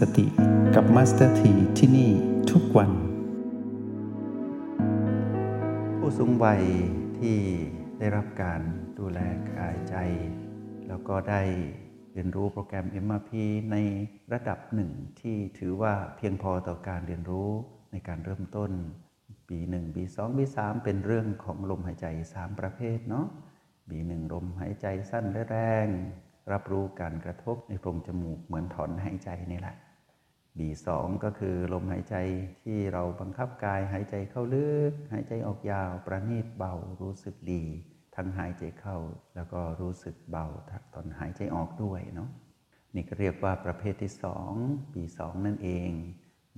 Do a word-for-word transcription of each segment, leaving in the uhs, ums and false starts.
สติกับมาสเตอร์ทีที่นี่ทุกวันผู้สูงวัยที่ได้รับการดูแลกายใจแล้วก็ได้เรียนรู้โปรแกรม เอ็ม อาร์ พี ในระดับหนึ่งที่ถือว่าเพียงพอต่อการเรียนรู้ในการเริ่มต้น บี หนึ่ง บี สอง บี สาม เป็นเรื่องของลมหายใจสามประเภทเนาะ บี หนึ่ง ลมหายใจสั้นและแรงรับรู้การกระทบในโพรงจมูกเหมือนถอนหายใจนี่แหละ บี สอง ก็คือลมหายใจที่เราบังคับกายหายใจเข้าลึกหายใจออกยาวประณีตเบารู้สึกดีทั้งหายใจเข้าแล้วก็รู้สึกเบาตอนหายใจออกด้วยเนาะนี่ก็เรียกว่าประเภทที่สอง บี สอง นั่นเอง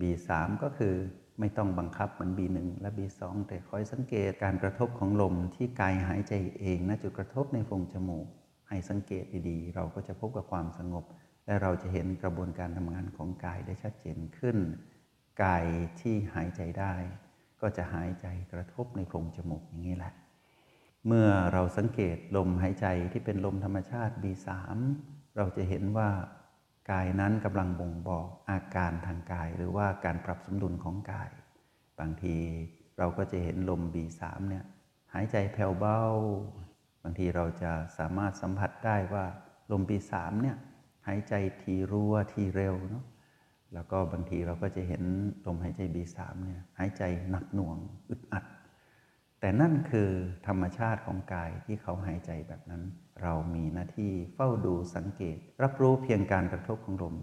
บี สาม ก็คือไม่ต้องบังคับเหมือน บี หนึ่ง และ บี สอง แต่คอยสังเกตการกระทบของลมที่กายหายใจเองณจุดกระทบในโพรงจมูกให้สังเกตดีๆเราก็จะพบกับความสงบและเราจะเห็นกระบวนการทำงานของกายได้ชัดเจนขึ้นกายที่หายใจได้ก็จะหายใจกระทบในโพรงจมูกอย่างนี้แหละเมื่อเราสังเกตลมหายใจที่เป็นลมธรรมชาติ บี สาม เราจะเห็นว่ากายนั้นกำลังบ่งบอกอาการทางกายหรือว่าการปรับสมดุลของกายบางทีเราก็จะเห็นลม บี สาม เนี่ยหายใจแผ่วเบาบางทีเราจะสามารถสัมผัสได้ว่าลม บี สาม เนี่ยหายใจทีรัวทีเร็วเนาะแล้วก็บางทีเราก็จะเห็นลมหายใจ บี สาม เนี่ยหายใจหนักหน่วงอึดอัดแต่นั่นคือธรรมชาติของกายที่เขาหายใจแบบนั้นเรามีหน้าที่เฝ้าดูสังเกตรับรู้เพียงการกระทบของลม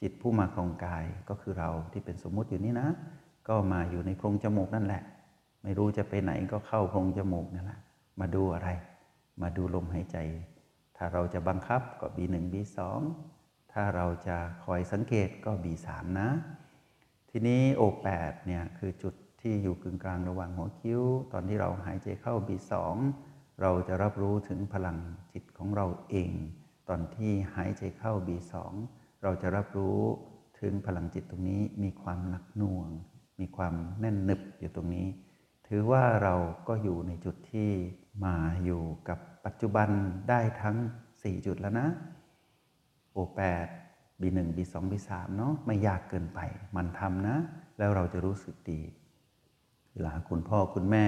จิตผู้มาครองกายก็คือเราที่เป็นสมมุติอยู่นี่นะก็มาอยู่ในโพรงจมูกนั่นแหละไม่รู้จะไปไหนก็เข้าโพรงจมูกนั่นแหละมาดูอะไรมาดูลมหายใจถ้าเราจะบังคับก็ บี หนึ่ง บี สอง ถ้าเราจะคอยสังเกตก็ บี สาม นะทีนี้ โอ แปด เนี่ยคือจุดที่อยู่กึ่งกลางระหว่างหัวคิ้วตอนที่เราหายใจเข้า บี สอง เราจะรับรู้ถึงพลังจิตของเราเองตอนที่หายใจเข้า บี สอง เราจะรับรู้ถึงพลังจิตตรงนี้มีความหนักหน่วงมีความแน่นหนึบอยู่ตรงนี้ถือว่าเราก็อยู่ในจุดที่มาอยู่กับปัจจุบันได้ทั้งสี่จุดแล้วนะ โอ แปด บี หนึ่ง บี สอง บี สาม เนาะไม่ยากเกินไปมันทำนะแล้วเราจะรู้สึกดีเวลาคุณพ่อคุณแม่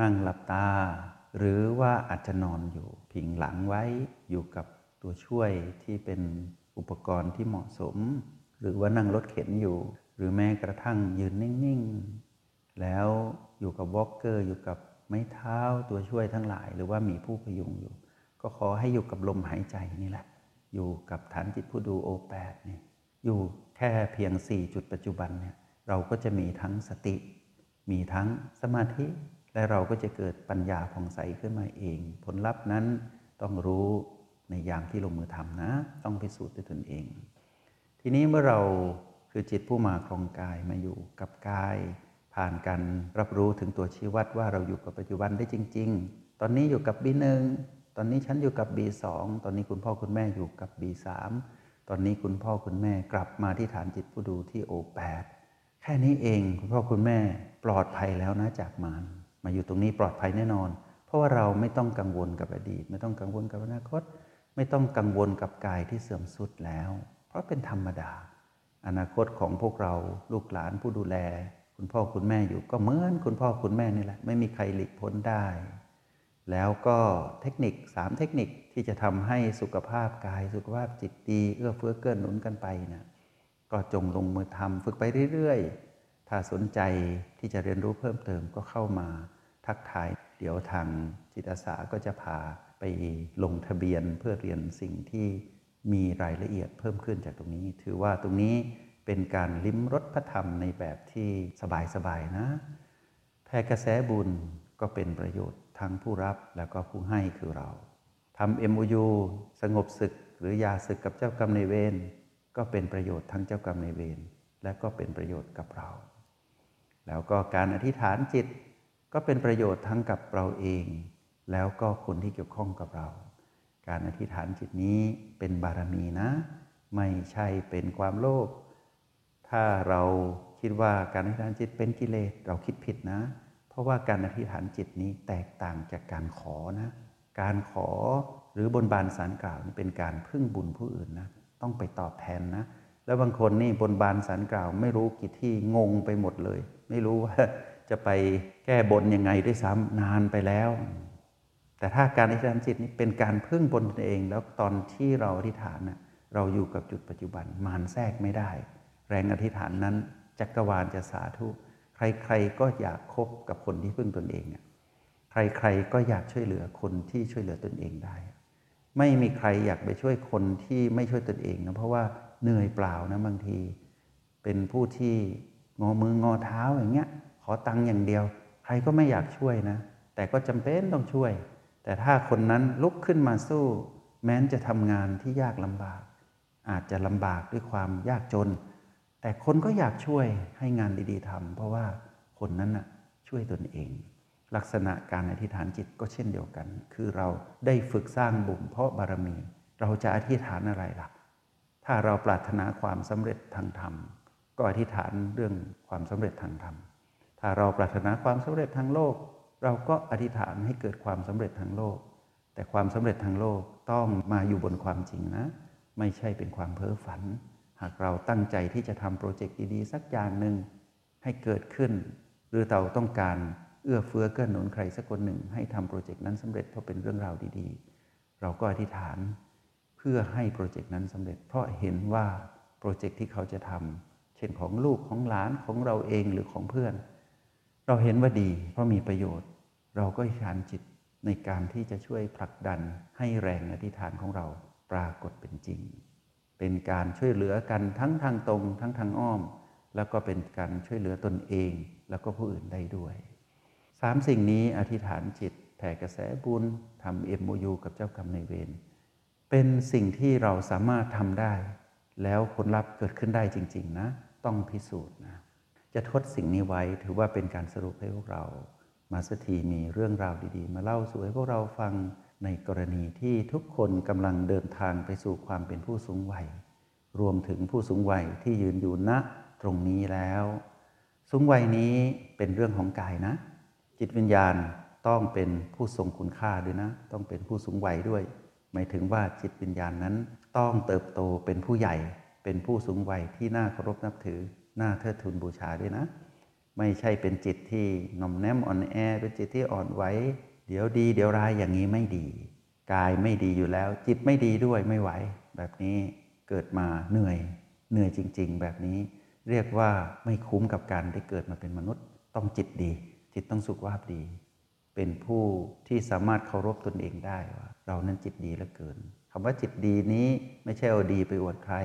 นั่งหลับตาหรือว่าอาจจะนอนอยู่พิงหลังไว้อยู่กับตัวช่วยที่เป็นอุปกรณ์ที่เหมาะสมหรือว่านั่งรถเข็นอยู่หรือแม้กระทั่งยืนนิ่งๆแล้วอยู่กับวอล์กเกอร์อยู่กับไม้เท้าตัวช่วยทั้งหลายหรือว่ามีผู้พยุงอยู่ก็ขอให้อยู่กับลมหายใจนี่แหละอยู่กับฐานจิตผู้ดู โอ แปด เนี่ยอยู่แค่เพียงสี่จุดปัจจุบันเนี่ยเราก็จะมีทั้งสติมีทั้งสมาธิและเราก็จะเกิดปัญญาผ่องใสขึ้นมาเองผลลัพธ์นั้นต้องรู้ในยามที่ลงมือทำนะต้องพิสูจน์ด้วยตนเองทีนี้เมื่อเราคือจิตผู้มาครองกายมาอยู่กับกายผ่านการรับรู้ถึงตัวชี้วัดว่าเราอยู่กับปัจจุบันได้จริงๆตอนนี้อยู่กับ บี หนึ่ง ตอนนี้ฉันอยู่กับ บี สอง ตอนนี้คุณพ่อคุณแม่อยู่กับ บี สาม ตอนนี้คุณพ่อคุณแม่กลับมาที่ฐานจิตผู้ดูที่ โอ แปดแค่นี้เองคุณพ่อคุณแม่ปลอดภัยแล้วนะจากมารมาอยู่ตรงนี้ปลอดภัยแน่นอนเพราะว่าเราไม่ต้องกังวลกับอดีตไม่ต้องกังวลกับอนาคตไม่ต้องกังวลกับกายที่เสื่อมทรุดแล้วเพราะเป็นธรรมดาอนาคตของพวกเราลูกหลานผู้ดูแลคุณพ่อคุณแม่อยู่ก็เหมือนคุณพ่อคุณแม่นี่แหละไม่มีใครหลีกพ้นได้แล้วก็เทคนิคสามเทคนิคที่จะทำให้สุขภาพกายสุขภาพจิตดีเอื้อเฟื้อเกื้อหนุนกันไปนะก็จงลงมือทำฝึกไปเรื่อยๆถ้าสนใจที่จะเรียนรู้เพิ่มเติมก็เข้ามาทักทายเดี๋ยวทางจิตอาสาก็จะพาไปลงทะเบียนเพื่อเรียนสิ่งที่มีรายละเอียดเพิ่มขึ้นจากตรงนี้ถือว่าตรงนี้เป็นการลิ้มรสพระธรรมในแบบที่สบายๆนะแผ่กระแสบุญก็เป็นประโยชน์ทั้งผู้รับแล้วก็ผู้ให้คือเราทำ เอ็ม โอ ยู สงบศึกหรือยาศึกกับเจ้ากรรมนายเวรก็เป็นประโยชน์ทั้งเจ้ากรรมนายเวรและก็เป็นประโยชน์กับเราแล้วก็การอธิษฐานจิตก็เป็นประโยชน์ทั้งกับเราเองแล้วก็คนที่เกี่ยวข้องกับเราการอธิษฐานจิตนี้เป็นบารมีนะไม่ใช่เป็นความโลภถ้าเราคิดว่าการอธิษฐานจิตเป็นกิเลสเราคิดผิดนะเพราะว่าการอธิษฐานจิตนี้แตกต่างจากการขอนะการขอหรือบนบานสารกล่าวเป็นการพึ่งบุญผู้อื่นนะต้องไปตอบแทนนะ แล้วบางคนนี่บนบานสารกล่าวไม่รู้กี่ที่งงไปหมดเลยไม่รู้ว่าจะไปแก้บนยังไงด้วยซ้ำนานไปแล้วแต่ถ้าการอธิษฐานจิตนี่เป็นการพึ่งตนเองแล้วตอนที่เราอธิษฐานนะเราอยู่กับจุดปัจจุบันมารแทรกไม่ได้แรงอธิษฐานนั้นจักรวาลจะสาธุใครๆก็อยากคบกับคนที่พึ่งตนเองเนี่ยใครๆก็อยากช่วยเหลือคนที่ช่วยเหลือตนเองได้ไม่มีใครอยากไปช่วยคนที่ไม่ช่วยตนเองนะเพราะว่าเหนื่อยเปล่านะบางทีเป็นผู้ที่งอมืองอเท้าอย่างเงี้ยขอตังค์อย่างเดียวใครก็ไม่อยากช่วยนะแต่ก็จำเป็นต้องช่วยแต่ถ้าคนนั้นลุกขึ้นมาสู้แม้นจะทำงานที่ยากลำบากอาจจะลำบากด้วยความยากจนแต่คนก็อยากช่วยให้งานดีๆทำเพราะว่าคนนั้นน่ะช่วยตนเองลักษณะการอธิษฐานจิตก็เช่นเดียวกันคือเราได้ฝึกสร้างบุญเพราะบารมีเราจะอธิษฐานอะไรล่ะถ้าเราปรารถนาความสำเร็จทางธรรมก็อธิษฐานเรื่องความสำเร็จทางธรรมถ้าเราปรารถนาความสำเร็จทางโลกเราก็อธิษฐานให้เกิดความสำเร็จทางโลกแต่ความสำเร็จทางโลกต้องมาอยู่บนความจริงนะไม่ใช่เป็นความเพ้อฝันหากเราตั้งใจที่จะทำโปรเจกต์ดีๆสักอย่างหนึ่งให้เกิดขึ้นหรือเราต้องการเอื้อเฟื้อเกื้อหนุนใครสักคนหนึ่งให้ทำโปรเจกต์นั้นสำเร็จเพราะเป็นเรื่องราวดีๆเราก็อธิษฐานเพื่อให้โปรเจกต์นั้นสำเร็จเพราะเห็นว่าโปรเจกต์ที่เขาจะทำเช่นของลูกของหลานของเราเองหรือของเพื่อนเราเห็นว่าดีเพราะมีประโยชน์เราก็อธิษฐานจิตในการที่จะช่วยผลักดันให้แรงอธิษฐานของเราปรากฏเป็นจริงเป็นการช่วยเหลือกันทั้งทางตรงทั้งทางอ้อมแล้วก็เป็นการช่วยเหลือตนเองแล้วก็ผู้อื่นได้ด้วยสามสิ่งนี้อธิษฐานจิตแผ่กระแสบุญทำเอ็มโอยูกับเจ้ากรรมนายเวรเป็นสิ่งที่เราสามารถทำได้แล้วผลลัพธ์เกิดขึ้นได้จริงๆนะต้องพิสูจน์นะจะทดสิ่งนี้ไว้ถือว่าเป็นการสรุปให้พวกเรามาสักทีมีเรื่องราวดีๆมาเล่าสู่ให้พวกเราฟังในกรณีที่ทุกคนกำลังเดินทางไปสู่ความเป็นผู้สูงวัยรวมถึงผู้สูงวัยที่ยืนอยู่ณตรงนี้แล้วสูงวัยนี้เป็นเรื่องของกายนะจิตวิญญาณต้องเป็นผู้ทรงคุณค่าด้วยนะต้องเป็นผู้สูงวัยด้วยหมายถึงว่าจิตวิญญาณนั้นต้องเติบโตเป็นผู้ใหญ่เป็นผู้สูงวัยที่น่าเคารพนับถือน่าเทิดทูนบูชาด้วยนะไม่ใช่เป็นจิตที่หน่อมแนมอ่อนแอเป็นจิตที่อ่อนไหวเดี๋ยวดีเดี๋ยวร้ายอย่างนี้ไม่ดีกายไม่ดีอยู่แล้วจิตไม่ดีด้วยไม่ไหวแบบนี้เกิดมาเหนื่อยเหนื่อยจริงๆแบบนี้เรียกว่าไม่คุ้มกับการได้เกิดมาเป็นมนุษย์ต้องจิตดีจิตต้องสุขภาพดีเป็นผู้ที่สามารถเคารพตนเองได้ว่าเรานั้นจิตดีเหลือเกินคำว่าจิตดีนี้ไม่ใช่เอาดีไปอวดใคร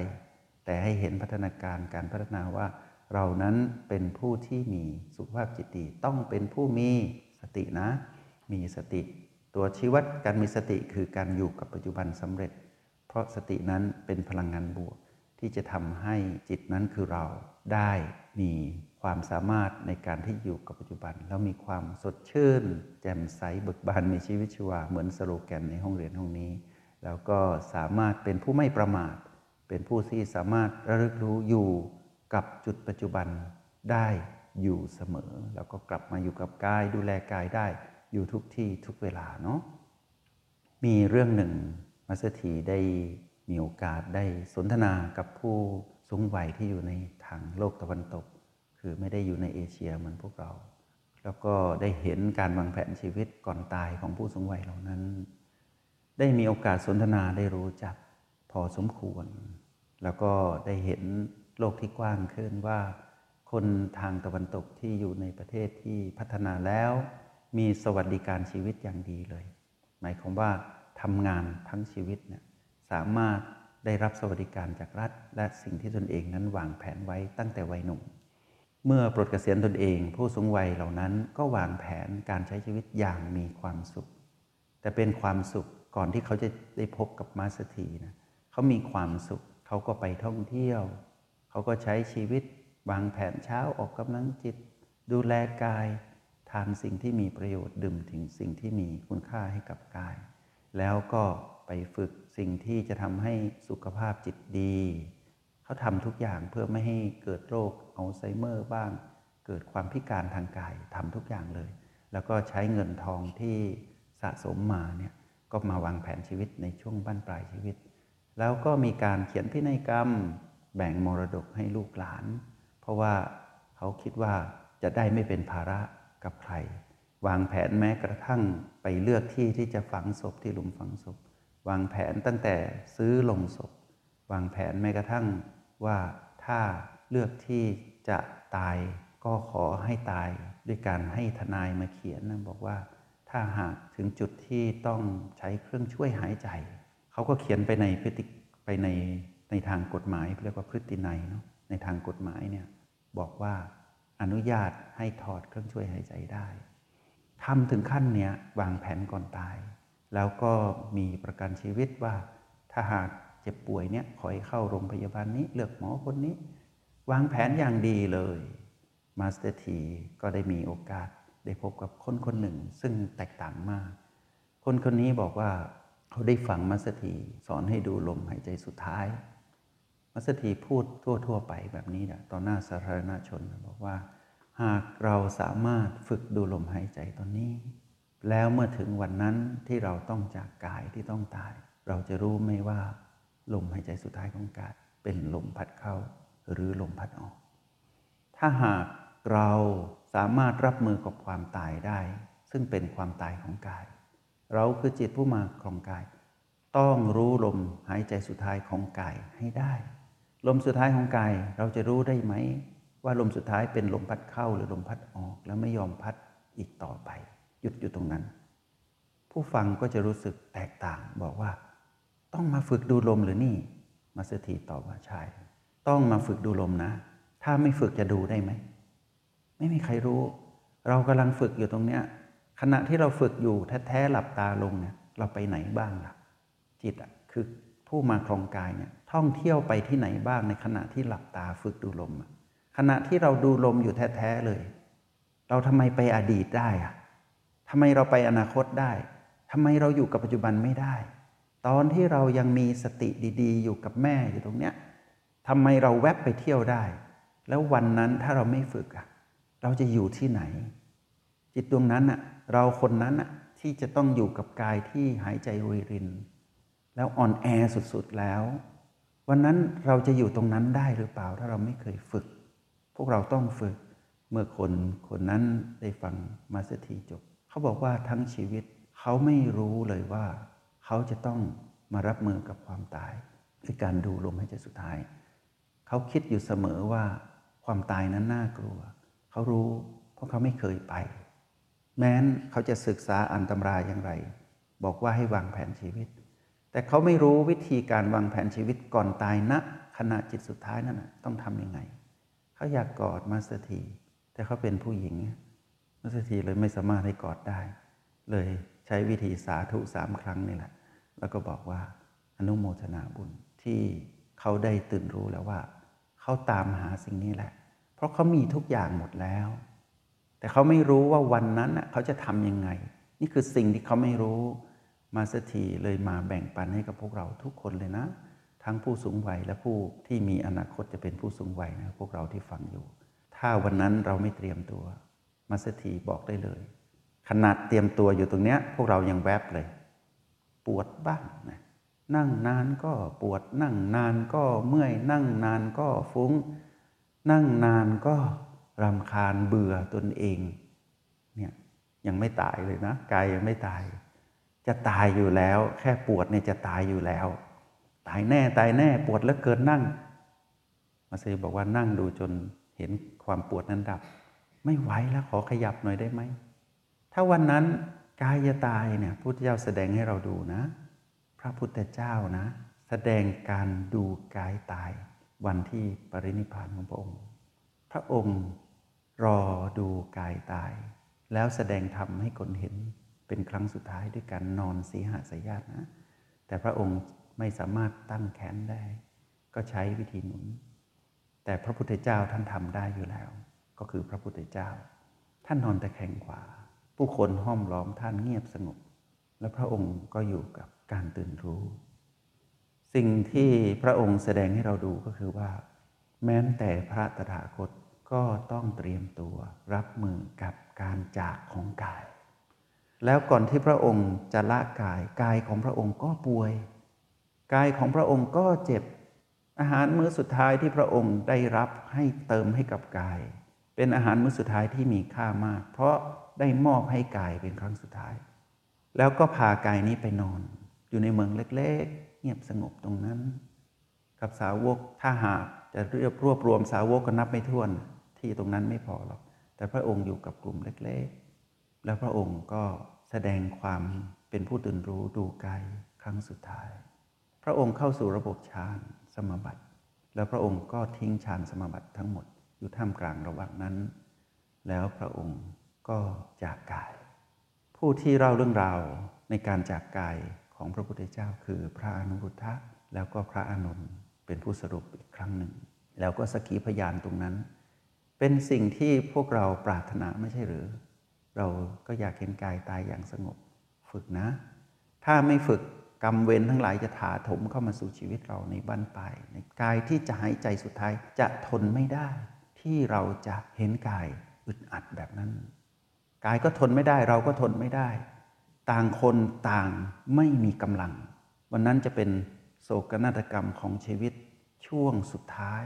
แต่ให้เห็นพัฒนาการการพัฒนาว่าเรานั้นเป็นผู้ที่มีสุขภาพจิตดีต้องเป็นผู้มีสตินะมีสติตัวชี้วัดการมีสติคือการอยู่กับปัจจุบันสำเร็จเพราะสตินั้นเป็นพลังงานบวกที่จะทำให้จิตนั้นคือเราได้มีความสามารถในการที่อยู่กับปัจจุบันแล้วมีความสดชื่นแจ่มใสเบิกบานมีชีวิตชีวาเหมือนสโลแกนในห้องเรียนห้องนี้แล้วก็สามารถเป็นผู้ไม่ประมาทเป็นผู้ที่สามารถระลึกรู้อยู่กับจุดปัจจุบันได้อยู่เสมอแล้วก็กลับมาอยู่กับกายดูแลกายได้อยู่ทุกที่ทุกเวลาเนาะมีเรื่องหนึ่งมัสถีได้มีโอกาสได้สนทนากับผู้สูงวัยที่อยู่ในทางโลกตะวันตกคือไม่ได้อยู่ในเอเชียเหมือนพวกเราแล้วก็ได้เห็นการวางแผนชีวิตก่อนตายของผู้สูงวัยเหล่านั้นได้มีโอกาสสนทนาได้รู้จักพอสมควรแล้วก็ได้เห็นโลกที่กว้างขึ้นว่าคนทางตะวันตกที่อยู่ในประเทศที่พัฒนาแล้วมีสวัสดิการชีวิตอย่างดีเลยหมายความว่าทำงานทั้งชีวิตเนี่ยสามารถได้รับสวัสดิการจากรัฐและสิ่งที่ตนเองนั้นวางแผนไว้ตั้งแต่วัยหนุ่มเมื่อปลดเกษียณตนเองผู้สูงวัยเหล่านั้นก็วางแผนการใช้ชีวิตอย่างมีความสุขแต่เป็นความสุขก่อนที่เขาจะได้พบกับมัสถีนะเขามีความสุขเขาก็ไปท่องเที่ยวเขาก็ใช้ชีวิตวางแผนเช้าออกกำลังจิตดูแลกายทานสิ่งที่มีประโยชน์ดื่มถึงสิ่งที่มีคุณค่าให้กับกายแล้วก็ไปฝึกสิ่งที่จะทำให้สุขภาพจิตดีเขาทำทุกอย่างเพื่อไม่ให้เกิดโรคอัลไซเมอร์บ้างเกิดความพิการทางกายทำทุกอย่างเลยแล้วก็ใช้เงินทองที่สะสมมาเนี่ยก็มาวางแผนชีวิตในช่วงบั้นปลายชีวิตแล้วก็มีการเขียนพินัยกรรม แบ่งมรดกให้ลูกหลานเพราะว่าเขาคิดว่าจะได้ไม่เป็นภาระกับใครวางแผนแม้กระทั่งไปเลือกที่ที่จะฝังศพที่หลุมฝังศพวางแผนตั้งแต่ซื้อลงศพวางแผนแม้กระทั่งว่าถ้าเลือกที่จะตายก็ขอให้ตายด้วยการให้ทนายมาเขียนนะบอกว่าถ้าหากถึงจุดที่ต้องใช้เครื่องช่วยหายใจเขาก็เขียนไปในพฤติไปในในทางกฎหมายเรียกว่าพฤตินัยเนาะในทางกฎหมายเนี่ยบอกว่าอนุญาตให้ถอดเครื่องช่วยหายใจได้ทำถึงขั้นเนี้ยวางแผนก่อนตายแล้วก็มีประกันชีวิตว่าถ้าหากเจ็บป่วยเนี่ยขอให้เข้าโรงพยาบาลนี้เลือกหมอคนนี้วางแผนอย่างดีเลยมาสเตอร์ทีก็ได้มีโอกาสได้พบกับคนคนหนึ่งซึ่งแตกต่างมากคนคนนี้บอกว่าเขาได้ฟังมาสเตอร์ทีสอนให้ดูลมหายใจสุดท้ายมาสเตอร์ทีพูดทั่วๆไปแบบนี้นะต่อหน้าสาธารณชนบอกว่าหากเราสามารถฝึกดูลมหายใจตอนนี้แล้วเมื่อถึงวันนั้นที่เราต้องจากกายที่ต้องตายเราจะรู้ไหมว่าลมหายใจสุดท้ายของกายเป็นลมพัดเข้าหรือลมพัดออกถ้าหากเราสามารถรับมือกับความตายได้ซึ่งเป็นความตายของกายเราคือจิตผู้มาครองกายต้องรู้ลมหายใจสุดท้ายของกายให้ได้ลมสุดท้ายของกายเราจะรู้ได้ไหมว่าลมสุดท้ายเป็นลมพัดเข้าหรือลมพัดออกแล้วไม่ยอมพัดอีกต่อไปหยุดอยู่ตรงนั้นผู้ฟังก็จะรู้สึกแตกต่างบอกว่าต้องมาฝึกดูลมหรือนี่มาสถีตอบว่าใช่ต้องมาฝึกดูลมนะถ้าไม่ฝึกจะดูได้ไหมไม่มีใครรู้เรากำลังฝึกอยู่ตรงเนี้ยขณะที่เราฝึกอยู่แท้ๆหลับตาลงเนี่ยเราไปไหนบ้างล่ะจิตคือผู้มาครองกายเนี่ยท่องเที่ยวไปที่ไหนบ้างในขณะที่หลับตาฝึกดูลมขณะที่เราดูลมอยู่แท้ๆเลยเราทำไมไปอดีตได้อะทำไมเราไปอนาคตได้ทำไมเราอยู่กับปัจจุบันไม่ได้ตอนที่เรายังมีสติดีๆอยู่กับแม่อยู่ตรงเนี้ยทำไมเราแวบไปเที่ยวได้แล้ววันนั้นถ้าเราไม่ฝึกอะเราจะอยู่ที่ไหนจิตดวงนั้นอะเราคนนั้นอะที่จะต้องอยู่กับกายที่หายใจรวยรินแล้วอ่อนแอสุดๆแล้ววันนั้นเราจะอยู่ตรงนั้นได้หรือเปล่าถ้าเราไม่เคยฝึกพวกเราต้องฝึกเมื่อคนคนนั้นได้ฟังมาสถีจบเขาบอกว่าทั้งชีวิตเขาไม่รู้เลยว่าเขาจะต้องมารับมือกับความตายด้วยการดูลมหายใจสุดท้ายเขาคิดอยู่เสมอว่าความตายนั้นน่ากลัวเขารู้เพราะเขาไม่เคยไปแม้นเขาจะศึกษาอ่านตำราอย่างไรบอกว่าให้วางแผนชีวิตแต่เขาไม่รู้วิธีการวางแผนชีวิตก่อนตายณขณะจิตสุดท้ายนั่นนะต้องทำยังไงเขาอยากกอดมาสถีแต่เขาเป็นผู้หญิงมาสถีเลยไม่สามารถให้กอดได้เลยใช้วิธีสาธุสามครั้งนี่แหละแล้วก็บอกว่าอนุโมทนาบุญที่เขาได้ตื่นรู้แล้วว่าเขาตามหาสิ่งนี้แหละเพราะเขามีทุกอย่างหมดแล้วแต่เขาไม่รู้ว่าวันนั้นน่ะเขาจะทำยังไงนี่คือสิ่งที่เขาไม่รู้มาสถีเลยมาแบ่งปันให้กับพวกเราทุกคนเลยนะทั้งผู้สูงวัยและผู้ที่มีอนาคตจะเป็นผู้สูงวัยนะพวกเราที่ฟังอยู่ถ้าวันนั้นเราไม่เตรียมตัวมาสถีบอกได้เลยขนาดเตรียมตัวอยู่ตรงเนี้ยพวกเรายังแวบเลยปวดบ้างนะนั่งนานก็ปวดนั่งนานก็เมื่อยนั่งนานก็ฟุ้งนั่งนานก็รำคาญเบื่อตนเองเนี่ยยังไม่ตายเลยนะกายยังไม่ตายจะตายอยู่แล้วแค่ปวดเนี่ยจะตายอยู่แล้วตายแน่ตายแน่ปวดเหลือเกินนั่งมาเซบอกว่านั่งดูจนเห็นความปวดนั้นดับไม่ไหวแล้วขอขยับหน่อยได้ไหมถ้าวันนั้นกายจะตายเนี่ยพุทธเจ้าแสดงให้เราดูนะพระพุทธเจ้านะแสดงการดูกายตายวันที่ปรินิพพานของพระองค์พระองค์รอดูกายตายแล้วแสดงธรรมให้คนเห็นเป็นครั้งสุดท้ายด้วยการนอนสีหสายาสนะแต่พระองค์ไม่สามารถตั้งแขนได้ก็ใช้วิธีหนุนแต่พระพุทธเจ้าท่านทำได้อยู่แล้วก็คือพระพุทธเจ้าท่านนอนตะแคงขวาผู้คนห้อมล้อมท่านเงียบสงบและพระองค์ก็อยู่กับการตื่นรู้สิ่งที่พระองค์แสดงให้เราดูก็คือว่าแม้แต่พระตถาคตก็ต้องเตรียมตัวรับมือกับการจากของกายแล้วก่อนที่พระองค์จะละกายกายของพระองค์ก็ป่วยกายของพระองค์ก็เจ็บอ อาหารมื้อสุดท้ายที่พระองค์ได้รับให้เติมให้กับกายเป็นอาหารมื้อสุดท้ายที่มีค่ามากเพราะได้มอบให้กายเป็นครั้งสุดท้ายแล้วก็พากายนี้ไปนอนอยู่ในเมืองเล็กๆเงียบสงบตรงนั้นกับสาวกถ้าหากจะเรียบรวบรวมสาวกก็นับไม่ถ้วนที่ตรงนั้นไม่พอหรอกแต่พระองค์อยู่กับกลุ่มเล็กๆแล้วพระองค์ก็แสดงความเป็นผู้ตื่นรู้ดูกายครั้งสุดท้ายพระองค์เข้าสู่ระบบฌานสมาบัติแล้วพระองค์ก็ทิ้งฌานสมาบัติทั้งหมดอยู่ท่ามกลางระหว่างนั้นแล้วพระองค์ก็จากกายผู้ที่เล่าเรื่องราวในการจากกายของพระพุทธเจ้าคือพระอนุรุทธะแล้วก็พระอานนท์เป็นผู้สรุปอีกครั้งหนึ่งแล้วก็สักขีพยานตรงนั้นเป็นสิ่งที่พวกเราปรารถนาไม่ใช่หรือเราก็อยากเห็นกายตายอย่างสงบฝึกนะถ้าไม่ฝึกกรรมเวรทั้งหลายจะถาถมเข้ามาสู่ชีวิตเราในบั้นปลายในกายที่จะหายใจสุดท้ายจะทนไม่ได้ที่เราจะเห็นกายอึดอัดแบบนั้นกายก็ทนไม่ได้เราก็ทนไม่ได้ต่างคนต่างไม่มีกำลังวันนั้นจะเป็นโศกนาฏกรรมของชีวิตช่วงสุดท้าย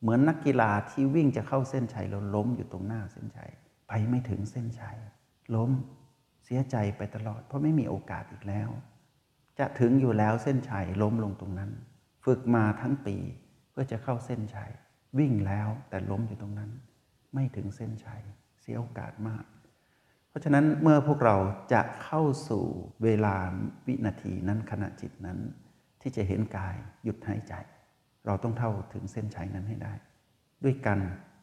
เหมือนนักกีฬาที่วิ่งจะเข้าเส้นชัยแล้วล้มอยู่ตรงหน้าเส้นชัยไปไม่ถึงเส้นชัยล้มเสียใจไปตลอดเพราะไม่มีโอกาสอีกแล้วจะถึงอยู่แล้วเส้นชัยล้มลงตรงนั้นฝึกมาทั้งปีเพื่อจะเข้าเส้นชัยวิ่งแล้วแต่ล้มอยู่ตรงนั้นไม่ถึงเส้นชัยเสียโอกาสมากเพราะฉะนั้นเมื่อพวกเราจะเข้าสู่เวลาวินาทีนั้นขณะจิตนั้นที่จะเห็นกายหยุดหายใจเราต้องเท่าถึงเส้นชัยนั้นให้ได้ด้วยกัน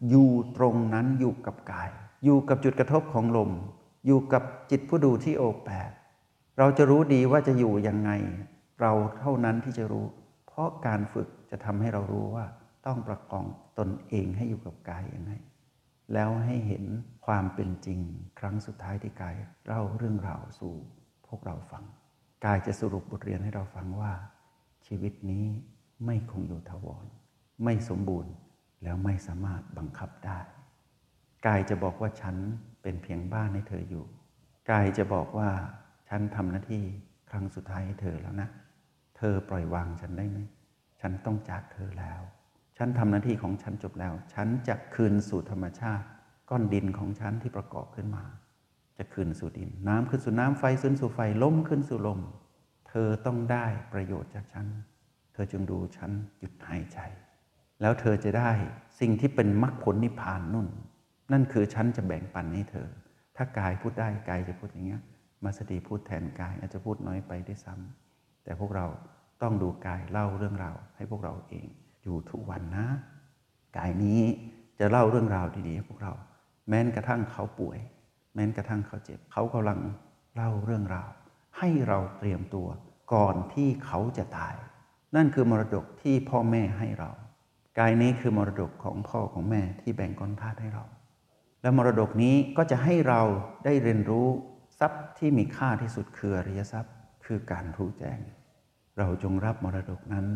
อยู่ตรงนั้นอยู่กับกายอยู่กับจุดกระทบของลมอยู่กับจิตผู้ดูที่โอแปดเราจะรู้ดีว่าจะอยู่ยังไงเราเท่านั้นที่จะรู้เพราะการฝึกจะทำให้เรารู้ว่าต้องประคองตนเองให้อยู่กับกายยังไงแล้วให้เห็นความเป็นจริงครั้งสุดท้ายที่กายเล่าเรื่องราวสู่พวกเราฟังกายจะสรุปบทเรียนให้เราฟังว่าชีวิตนี้ไม่คงอยู่ถาวรไม่สมบูรณ์แล้วไม่สามารถบังคับได้กายจะบอกว่าฉันเป็นเพียงบ้านให้เธออยู่กายจะบอกว่าฉันทำหน้าที่ครั้งสุดท้ายให้เธอแล้วนะเธอปล่อยวางฉันได้ไหมฉันต้องจากเธอแล้วฉันทำหน้าที่ของฉันจบแล้วฉันจะคืนสู่ธรรมชาติก้อนดินของฉันที่ประกอบขึ้นมาจะคืนสู่ดินน้ำคืนสู่น้ำไฟคืนสู่ไฟลมคืนสู่ลมเธอต้องได้ประโยชน์จากฉันเธอจงดูฉันหยุดหายใจแล้วเธอจะได้สิ่งที่เป็นมรรคผลนิพพานนุ่นนั่นคือฉันจะแบ่งปันให้เธอถ้ากายพูดได้กายจะพูดอย่างเงี้ยมัสดีพูดแทนกายอาจจะพูดน้อยไปด้วยซ้ำแต่พวกเราต้องดูกายเล่าเรื่องราวให้พวกเราเองอยู่ทุกวันนะกายนี้จะเล่าเรื่องราวดีๆให้พวกเราแม้กระทั่งเขาป่วยแม้กระทั่งเขาเจ็บเขากำลังเล่าเรื่องราวให้เราเตรียมตัวก่อนที่เขาจะตายนั่นคือมรดกที่พ่อแม่ให้เรากายนี้คือมรดกของพ่อของแม่ที่แบ่งก้อนธาตุให้เราและมรดกนี้ก็จะให้เราได้เรียนรู้ทรัพย์ที่มีค่าที่สุดคืออริยทรัพย์คือการรู้แจ้งเราจงรับมรดกนั้น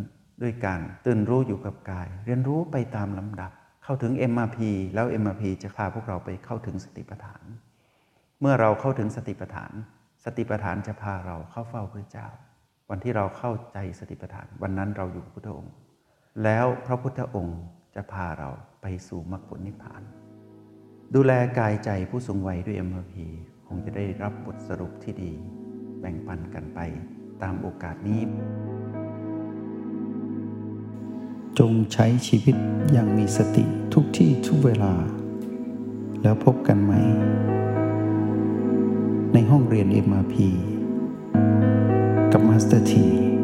ด้วยการตื่นรู้อยู่กับกายเรียนรู้ไปตามลำดับเข้าถึง เอ็ม อาร์ พี แล้ว เอ็ม อาร์ พี จะพาพวกเราไปเข้าถึงสติปัฏฐานเมื่อเราเข้าถึงสติปัฏฐานสติปัฏฐานจะพาเราเข้าเฝ้าพระเจ้าวันที่เราเข้าใจสติปัฏฐานวันนั้นเราอยู่กับพระพุทธองค์แล้วพระพุทธองค์จะพาเราไปสู่มรรคผลนิพพานดูแลกายใจผู้สูงวัยด้วย เอ็ม อาร์ พี คงจะได้รับบทสรุปที่ดีแบ่งปันกันไปตามโอกาสนี้จงใช้ชีวิตอย่างมีสติทุกที่ทุกเวลาแล้วพบกันไหมในห้องเรียน เอ็ม อาร์ พี กับมาสเตอร์ที